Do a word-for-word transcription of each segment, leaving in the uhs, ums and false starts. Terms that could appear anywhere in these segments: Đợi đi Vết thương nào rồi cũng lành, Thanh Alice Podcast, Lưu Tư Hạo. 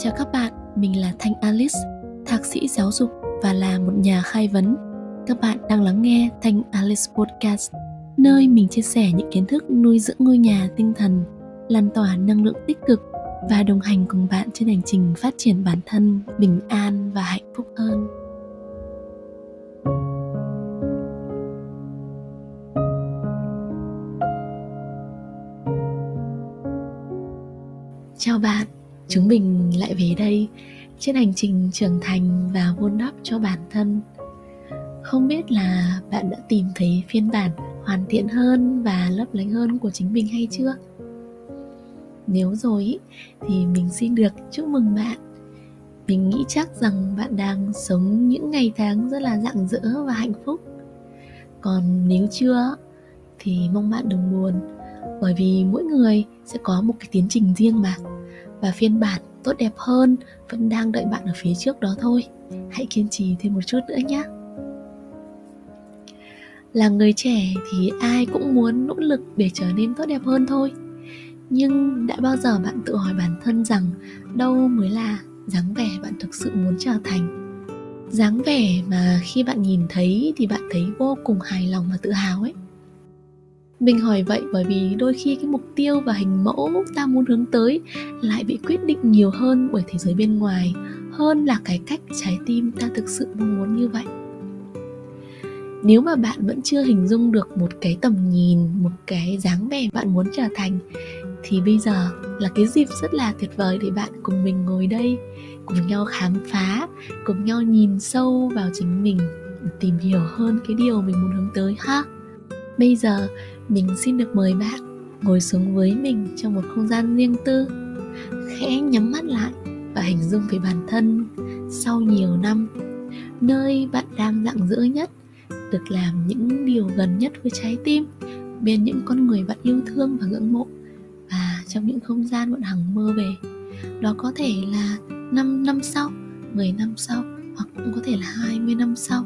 Chào các bạn, mình là Thanh Alice, thạc sĩ giáo dục và là một nhà khai vấn. Các bạn đang lắng nghe Thanh Alice Podcast, nơi mình chia sẻ những kiến thức nuôi dưỡng ngôi nhà tinh thần, lan tỏa năng lượng tích cực và đồng hành cùng bạn trên hành trình phát triển bản thân bình an và hạnh phúc hơn. Chào bạn, chúng mình lại về đây trên hành trình trưởng thành và vun đắp cho bản thân. Không biết là bạn đã tìm thấy phiên bản hoàn thiện hơn và lấp lánh hơn của chính mình hay chưa? Nếu rồi thì mình xin được chúc mừng bạn. Mình nghĩ chắc rằng bạn đang sống những ngày tháng rất là rạng rỡ và hạnh phúc. Còn nếu chưa thì mong bạn đừng buồn, bởi vì mỗi người sẽ có một cái tiến trình riêng mà, và phiên bản tốt đẹp hơn vẫn đang đợi bạn ở phía trước đó thôi. Hãy kiên trì thêm một chút nữa nhé. Là người trẻ thì ai cũng muốn nỗ lực để trở nên tốt đẹp hơn thôi. Nhưng đã bao giờ bạn tự hỏi bản thân rằng đâu mới là dáng vẻ bạn thực sự muốn trở thành? Dáng vẻ mà khi bạn nhìn thấy thì bạn thấy vô cùng hài lòng và tự hào ấy. Mình hỏi vậy bởi vì đôi khi cái mục tiêu và hình mẫu ta muốn hướng tới lại bị quyết định nhiều hơn bởi thế giới bên ngoài hơn là cái cách trái tim ta thực sự mong muốn như vậy. Nếu mà bạn vẫn chưa hình dung được một cái tầm nhìn, một cái dáng vẻ bạn muốn trở thành, thì bây giờ là cái dịp rất là tuyệt vời để bạn cùng mình ngồi đây, cùng nhau khám phá, cùng nhau nhìn sâu vào chính mình, tìm hiểu hơn cái điều mình muốn hướng tới ha. Bây giờ mình xin được mời bạn ngồi xuống với mình trong một không gian riêng tư, khẽ nhắm mắt lại và hình dung về bản thân sau nhiều năm, nơi bạn đang rạng rỡ nhất, được làm những điều gần nhất với trái tim, bên những con người bạn yêu thương và ngưỡng mộ, và trong những không gian bạn hằng mơ về. Đó có thể là năm năm sau, mười năm sau, hoặc cũng có thể là hai mươi năm sau.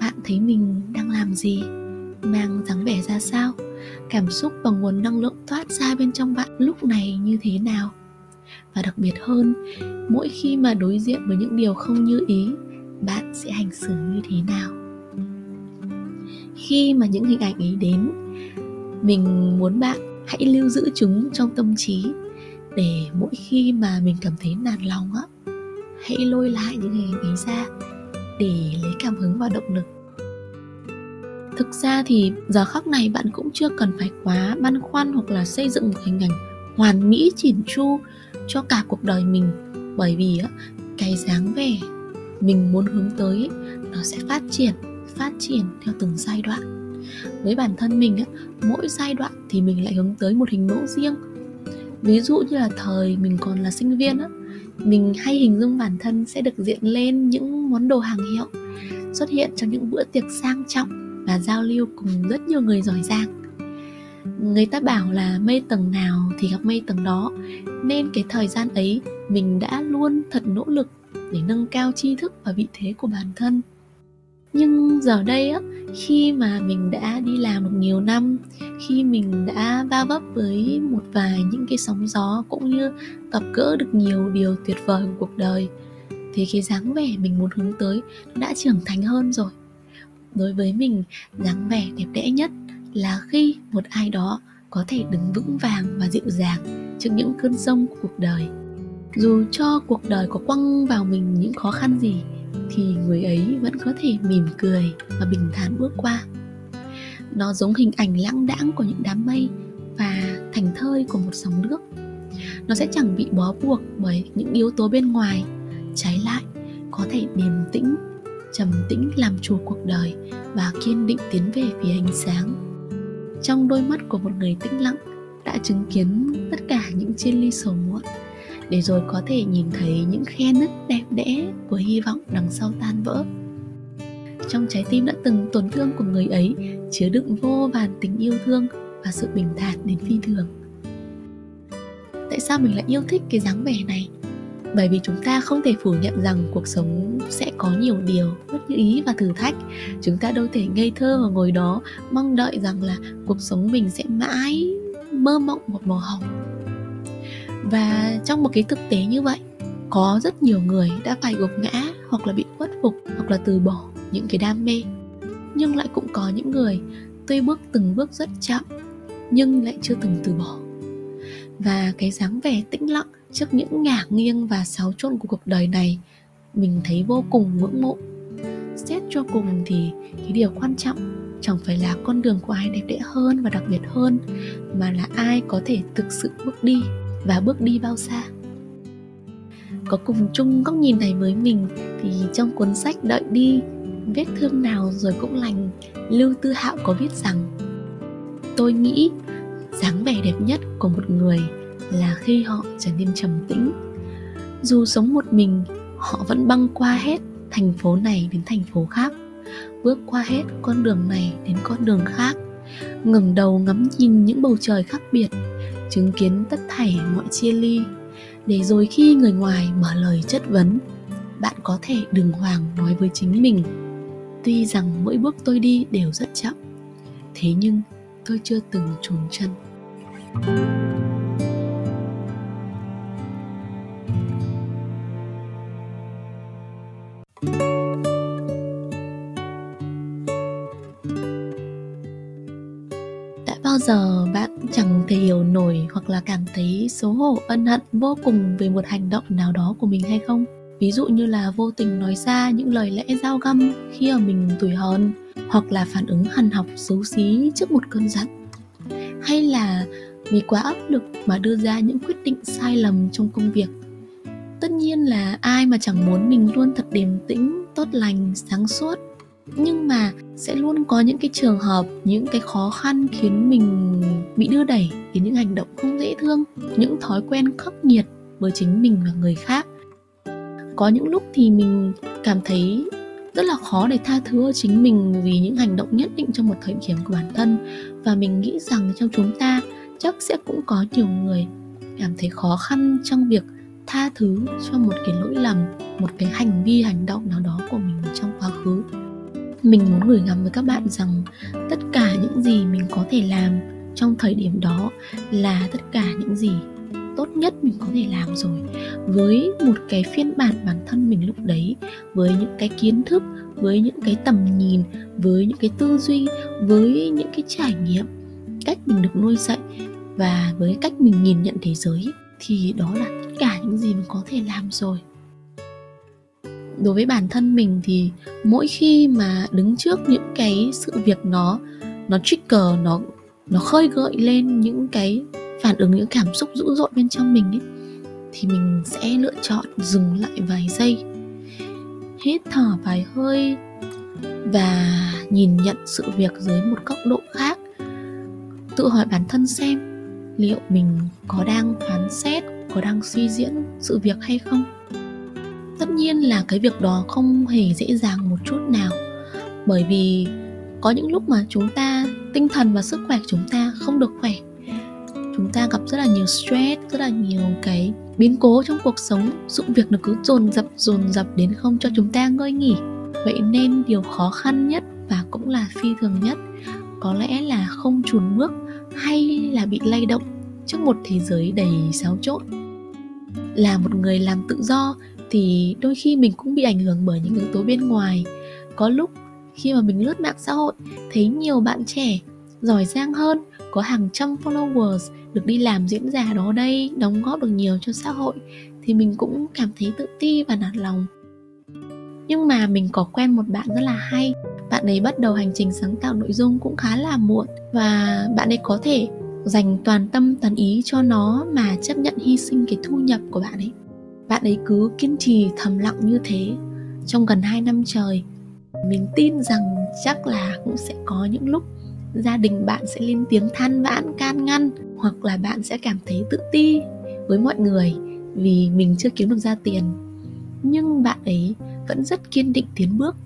Bạn thấy mình đang làm gì? Mang dáng vẻ ra sao? Cảm xúc và nguồn năng lượng thoát ra bên trong bạn lúc này như thế nào? Và đặc biệt hơn, mỗi khi mà đối diện với những điều không như ý, bạn sẽ hành xử như thế nào? Khi mà những hình ảnh ấy đến, mình muốn bạn hãy lưu giữ chúng trong tâm trí, để mỗi khi mà mình cảm thấy nản lòng á, hãy lôi lại những hình ảnh ấy ra để lấy cảm hứng và động lực. Thực ra thì giờ khắc này bạn cũng chưa cần phải quá băn khoăn hoặc là xây dựng một hình ảnh hoàn mỹ chỉn chu cho cả cuộc đời mình, bởi vì á, cái dáng vẻ mình muốn hướng tới nó sẽ phát triển phát triển theo từng giai đoạn. Với bản thân mình á, mỗi giai đoạn thì mình lại hướng tới một hình mẫu riêng. Ví dụ như là thời mình còn là sinh viên á, mình hay hình dung bản thân sẽ được diện lên những món đồ hàng hiệu, xuất hiện trong những bữa tiệc sang trọng và giao lưu cùng rất nhiều người giỏi giang. Người ta bảo là mây tầng nào thì gặp mây tầng đó, nên cái thời gian ấy mình đã luôn thật nỗ lực để nâng cao tri thức và vị thế của bản thân. Nhưng giờ đây á, khi mà mình đã đi làm được nhiều năm, khi mình đã va vấp với một vài những cái sóng gió cũng như gặp gỡ được nhiều điều tuyệt vời của cuộc đời, thì cái dáng vẻ mình muốn hướng tới đã trưởng thành hơn rồi. Đối với mình, dáng vẻ đẹp đẽ nhất là khi một ai đó có thể đứng vững vàng và dịu dàng trước những cơn sóng của cuộc đời. Dù cho cuộc đời có quăng vào mình những khó khăn gì, thì người ấy vẫn có thể mỉm cười và bình thản bước qua. Nó giống hình ảnh lãng đãng của những đám mây và thảnh thơi của một dòng nước. Nó sẽ chẳng bị bó buộc bởi những yếu tố bên ngoài, trái lại có thể điềm tĩnh, trầm tĩnh làm chủ cuộc đời và kiên định tiến về phía ánh sáng. Trong đôi mắt của một người tĩnh lặng đã chứng kiến tất cả những chia ly sầu muộn, để rồi có thể nhìn thấy những khe nứt đẹp đẽ của hy vọng đằng sau tan vỡ. Trong trái tim đã từng tổn thương của người ấy chứa đựng vô vàn tình yêu thương và sự bình thản đến phi thường. Tại sao mình lại yêu thích cái dáng vẻ này? Bởi vì chúng ta không thể phủ nhận rằng cuộc sống sẽ có nhiều điều bất như ý và thử thách. Chúng ta đâu thể ngây thơ và ngồi đó mong đợi rằng là cuộc sống mình sẽ mãi mơ mộng một màu hồng. Và trong một cái thực tế như vậy, có rất nhiều người đã phải gục ngã hoặc là bị khuất phục hoặc là từ bỏ những cái đam mê. Nhưng lại cũng có những người tuy bước từng bước rất chậm nhưng lại chưa từng từ bỏ. Và cái dáng vẻ tĩnh lặng trước những ngả nghiêng và xáo trộn của cuộc đời này mình thấy vô cùng ngưỡng mộ. Xét cho cùng thì cái điều quan trọng chẳng phải là con đường của ai đẹp đẽ hơn và đặc biệt hơn, mà là ai có thể thực sự bước đi và bước đi bao xa. Có cùng chung góc nhìn này với mình thì trong cuốn sách Đợi đi Vết thương nào rồi cũng lành, Lưu Tư Hạo có viết rằng: tôi nghĩ dáng vẻ đẹp nhất của một người là khi họ trở nên trầm tĩnh. Dù sống một mình, họ vẫn băng qua hết thành phố này đến thành phố khác, bước qua hết con đường này đến con đường khác, ngẩng đầu ngắm nhìn những bầu trời khác biệt, chứng kiến tất thảy mọi chia ly, để rồi khi người ngoài mở lời chất vấn, bạn có thể đường hoàng nói với chính mình: tuy rằng mỗi bước tôi đi đều rất chậm, thế nhưng tôi chưa từng chùn chân. Đã bao giờ bạn chẳng thể hiểu nổi hoặc là cảm thấy xấu hổ, ân hận vô cùng về một hành động nào đó của mình hay không? Ví dụ như là vô tình nói ra những lời lẽ dao găm khi ở mình tủi hờn, hoặc là phản ứng hằn học xấu xí trước một cơn giận, hay là vì quá áp lực mà đưa ra những quyết định sai lầm trong công việc. Tất nhiên là ai mà chẳng muốn mình luôn thật điềm tĩnh, tốt lành, sáng suốt. Nhưng mà sẽ luôn có những cái trường hợp, những cái khó khăn khiến mình bị đưa đẩy đến những hành động không dễ thương, những thói quen khắc nghiệt với chính mình và người khác. Có những lúc thì mình cảm thấy rất là khó để tha thứ chính mình vì những hành động nhất định trong một thời điểm của bản thân. Và mình nghĩ rằng trong chúng ta chắc sẽ cũng có nhiều người cảm thấy khó khăn trong việc tha thứ cho một cái lỗi lầm, một cái hành vi, hành động nào đó của mình trong quá khứ. Mình muốn gửi gắm với các bạn rằng tất cả những gì mình có thể làm trong thời điểm đó là tất cả những gì tốt nhất mình có thể làm rồi, với một cái phiên bản bản thân mình lúc đấy, với những cái kiến thức, với những cái tầm nhìn, với những cái tư duy, với những cái trải nghiệm, cách mình được nuôi dạy và với cách mình nhìn nhận thế giới, thì đó là tất cả những gì mình có thể làm rồi. Đối với bản thân mình thì mỗi khi mà đứng trước những cái sự việc nó nó trigger, nó nó khơi gợi lên những cái phản ứng, những cảm xúc dữ dội bên trong mình ấy, thì mình sẽ lựa chọn dừng lại vài giây, hít thở vài hơi và nhìn nhận sự việc dưới một góc độ khác. Tự hỏi bản thân xem liệu mình có đang phán xét, có đang suy diễn sự việc hay không. Tất nhiên là cái việc đó không hề dễ dàng một chút nào, bởi vì có những lúc mà chúng ta, tinh thần và sức khỏe chúng ta không được khỏe, chúng ta gặp rất là nhiều stress, rất là nhiều cái biến cố trong cuộc sống, sự việc nó cứ dồn dập dồn dập đến không cho chúng ta ngơi nghỉ. Vậy nên điều khó khăn nhất và cũng là phi thường nhất có lẽ là không chùn bước hay là bị lay động trước một thế giới đầy xáo trộn. Là một người làm tự do thì đôi khi mình cũng bị ảnh hưởng bởi những yếu tố bên ngoài. Có lúc khi mà mình lướt mạng xã hội thấy nhiều bạn trẻ giỏi giang hơn, có hàng trăm followers, được đi làm diễn giả đó đây, đóng góp được nhiều cho xã hội, thì mình cũng cảm thấy tự ti và nản lòng. Nhưng mà mình có quen một bạn rất là hay. Bạn ấy bắt đầu hành trình sáng tạo nội dung cũng khá là muộn, và bạn ấy có thể dành toàn tâm toàn ý cho nó mà chấp nhận hy sinh cái thu nhập của bạn ấy. Bạn ấy cứ kiên trì thầm lặng như thế trong gần hai năm trời. Mình tin rằng chắc là cũng sẽ có những lúc gia đình bạn sẽ lên tiếng than vãn, can ngăn, hoặc là bạn sẽ cảm thấy tự ti với mọi người vì mình chưa kiếm được ra tiền. Nhưng bạn ấy vẫn rất kiên định tiến bước,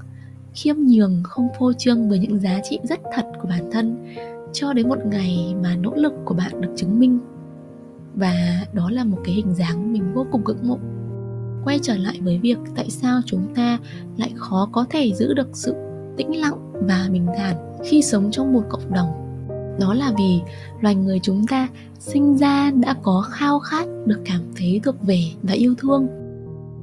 khiêm nhường, không phô trương với những giá trị rất thật của bản thân, cho đến một ngày mà nỗ lực của bạn được chứng minh. Và đó là một cái hình dáng mình vô cùng ngưỡng mộ. Quay trở lại với việc tại sao chúng ta lại khó có thể giữ được sự tĩnh lặng và bình thản khi sống trong một cộng đồng, đó là vì loài người chúng ta sinh ra đã có khao khát được cảm thấy thuộc về và yêu thương.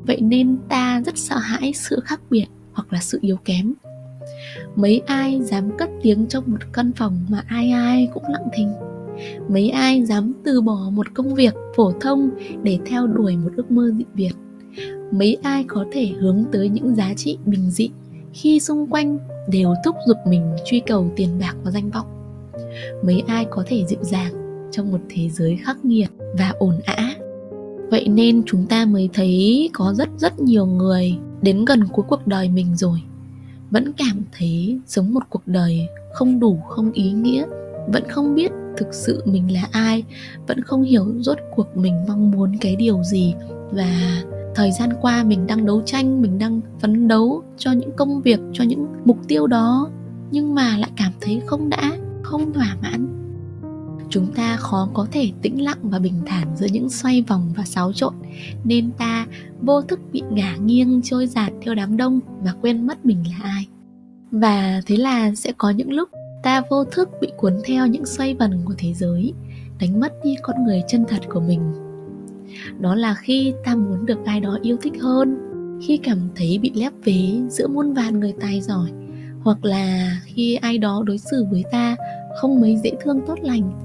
Vậy nên ta rất sợ hãi sự khác biệt hoặc là sự yếu kém. Mấy ai dám cất tiếng trong một căn phòng mà ai ai cũng lặng thinh? Mấy ai dám từ bỏ một công việc phổ thông để theo đuổi một ước mơ dị biệt? Mấy ai có thể hướng tới những giá trị bình dị khi xung quanh đều thúc giục mình truy cầu tiền bạc và danh vọng? Mấy ai có thể dịu dàng trong một thế giới khắc nghiệt và ồn ào? Vậy nên chúng ta mới thấy có rất rất nhiều người đến gần cuối cuộc đời mình rồi vẫn cảm thấy sống một cuộc đời không đủ, không ý nghĩa, vẫn không biết thực sự mình là ai, vẫn không hiểu rốt cuộc mình mong muốn cái điều gì. Và thời gian qua mình đang đấu tranh, mình đang phấn đấu cho những công việc, cho những mục tiêu đó, nhưng mà lại cảm thấy không đã, không thỏa mãn. Chúng ta khó có thể tĩnh lặng và bình thản giữa những xoay vòng và xáo trộn, nên ta vô thức bị ngả nghiêng trôi dạt theo đám đông mà quên mất mình là ai. Và thế là sẽ có những lúc ta vô thức bị cuốn theo những xoay vần của thế giới, đánh mất đi con người chân thật của mình. Đó là khi ta muốn được ai đó yêu thích hơn, khi cảm thấy bị lép vế giữa muôn vàn người tài giỏi, hoặc là khi ai đó đối xử với ta không mấy dễ thương tốt lành.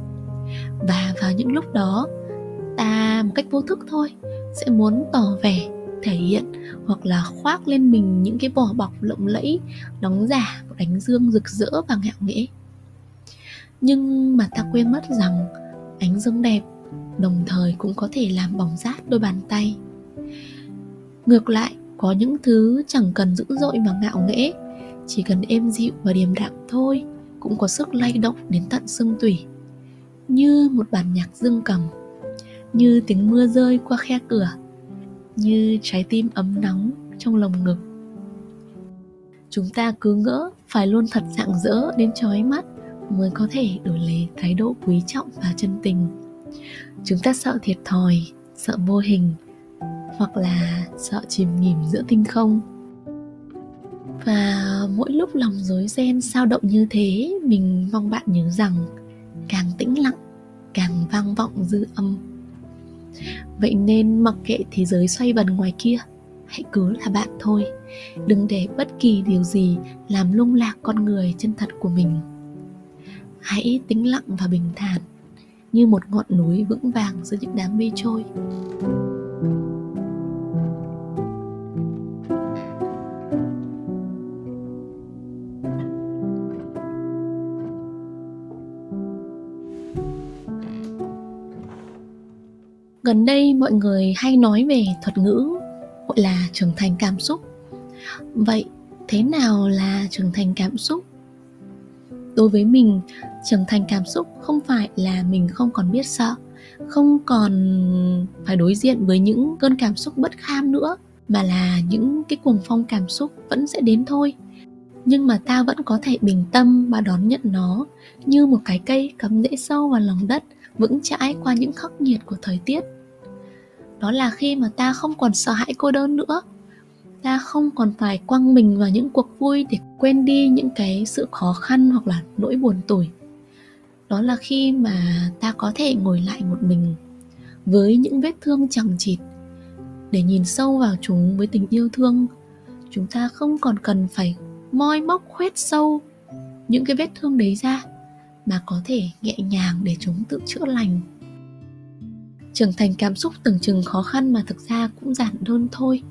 Và vào những lúc đó, ta một cách vô thức thôi sẽ muốn tỏ vẻ, thể hiện hoặc là khoác lên mình những cái vỏ bọc lộng lẫy, đóng giả một ánh dương rực rỡ và ngạo nghễ. Nhưng mà ta quên mất rằng ánh dương đẹp đồng thời cũng có thể làm bỏng rát đôi bàn tay. Ngược lại, có những thứ chẳng cần dữ dội và ngạo nghễ, chỉ cần êm dịu và điềm đạm thôi cũng có sức lay động đến tận xương tủy, như một bản nhạc dương cầm, như tiếng mưa rơi qua khe cửa, như trái tim ấm nóng trong lồng ngực. Chúng ta cứ ngỡ phải luôn thật rạng rỡ đến chói mắt mới có thể đổi lấy thái độ quý trọng và chân tình. Chúng ta sợ thiệt thòi, sợ vô hình, hoặc là sợ chìm nghỉm giữa tinh không. Và mỗi lúc lòng rối ren sao động như thế, mình mong bạn nhớ rằng càng tĩnh lặng, càng vang vọng dư âm. Vậy nên mặc kệ thế giới xoay vần ngoài kia, hãy cứ là bạn thôi. Đừng để bất kỳ điều gì làm lung lạc con người chân thật của mình. Hãy tĩnh lặng và bình thản, như một ngọn núi vững vàng giữa những đám mây trôi. Gần đây mọi người hay nói về thuật ngữ gọi là trưởng thành cảm xúc. Vậy thế nào là trưởng thành cảm xúc? Đối với mình, trưởng thành cảm xúc không phải là mình không còn biết sợ, không còn phải đối diện với những cơn cảm xúc bất kham nữa, mà là những cái cuồng phong cảm xúc vẫn sẽ đến thôi. Nhưng mà ta vẫn có thể bình tâm và đón nhận nó, như một cái cây cắm rễ sâu vào lòng đất, vững chãi qua những khắc nghiệt của thời tiết. Đó là khi mà ta không còn sợ hãi cô đơn nữa, ta không còn phải quăng mình vào những cuộc vui để quên đi những cái sự khó khăn hoặc là nỗi buồn tủi. Đó là khi mà ta có thể ngồi lại một mình với những vết thương chằng chịt để nhìn sâu vào chúng với tình yêu thương. Chúng ta không còn cần phải moi móc khoét sâu những cái vết thương đấy ra, mà có thể nhẹ nhàng để chúng tự chữa lành. Trưởng thành cảm xúc tưởng chừng khó khăn mà thực ra cũng giản đơn thôi.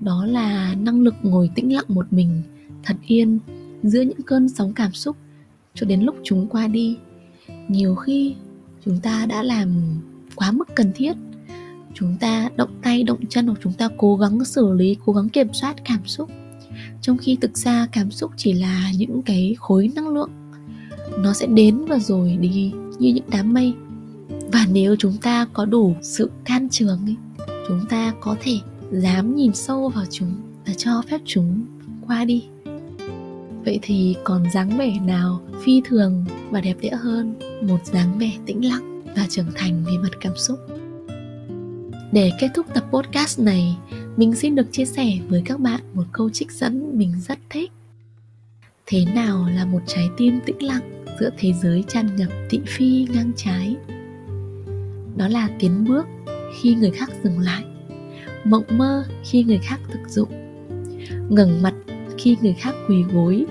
Đó là năng lực ngồi tĩnh lặng một mình, thật yên, giữa những cơn sóng cảm xúc cho đến lúc chúng qua đi. Nhiều khi chúng ta đã làm quá mức cần thiết. Chúng ta động tay, động chân, hoặc chúng ta cố gắng xử lý, cố gắng kiểm soát cảm xúc, trong khi thực ra cảm xúc chỉ là những cái khối năng lượng. Nó sẽ đến và rồi đi như những đám mây. Và nếu chúng ta có đủ sự can trường ấy, chúng ta có thể dám nhìn sâu vào chúng và cho phép chúng qua đi. Vậy thì còn dáng vẻ nào phi thường và đẹp đẽ hơn một dáng vẻ tĩnh lặng và trưởng thành về mặt cảm xúc? Để kết thúc tập podcast này, mình xin được chia sẻ với các bạn một câu trích dẫn mình rất thích. Thế nào là một trái tim tĩnh lặng giữa thế giới tràn ngập thị phi ngang trái? Đó là tiến bước khi người khác dừng lại, mộng mơ khi người khác thực dụng, ngẩng mặt khi người khác quỳ gối,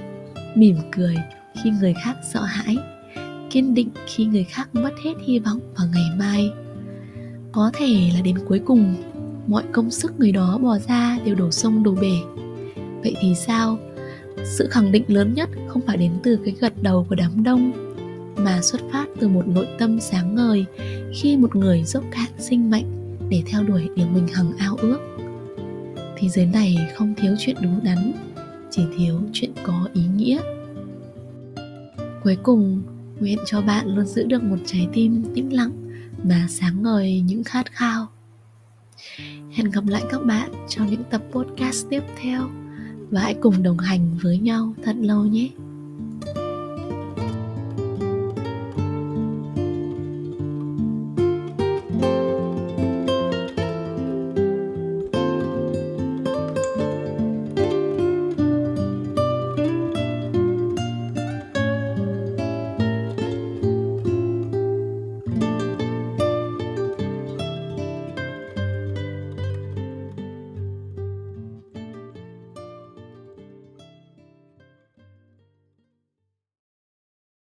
mỉm cười khi người khác sợ hãi, kiên định khi người khác mất hết hy vọng vào ngày mai. Có thể là đến cuối cùng, mọi công sức người đó bỏ ra đều đổ sông đổ bể. Vậy thì sao? Sự khẳng định lớn nhất không phải đến từ cái gật đầu của đám đông, mà xuất phát từ một nội tâm sáng ngời khi một người dốc cạn sinh mệnh để theo đuổi điều mình hằng ao ước. Thế giới này không thiếu chuyện đúng đắn, chỉ thiếu chuyện có ý nghĩa. Cuối cùng, nguyện cho bạn luôn giữ được một trái tim tĩnh lặng mà sáng ngời những khát khao. Hẹn gặp lại các bạn trong những tập podcast tiếp theo, và hãy cùng đồng hành với nhau thật lâu nhé.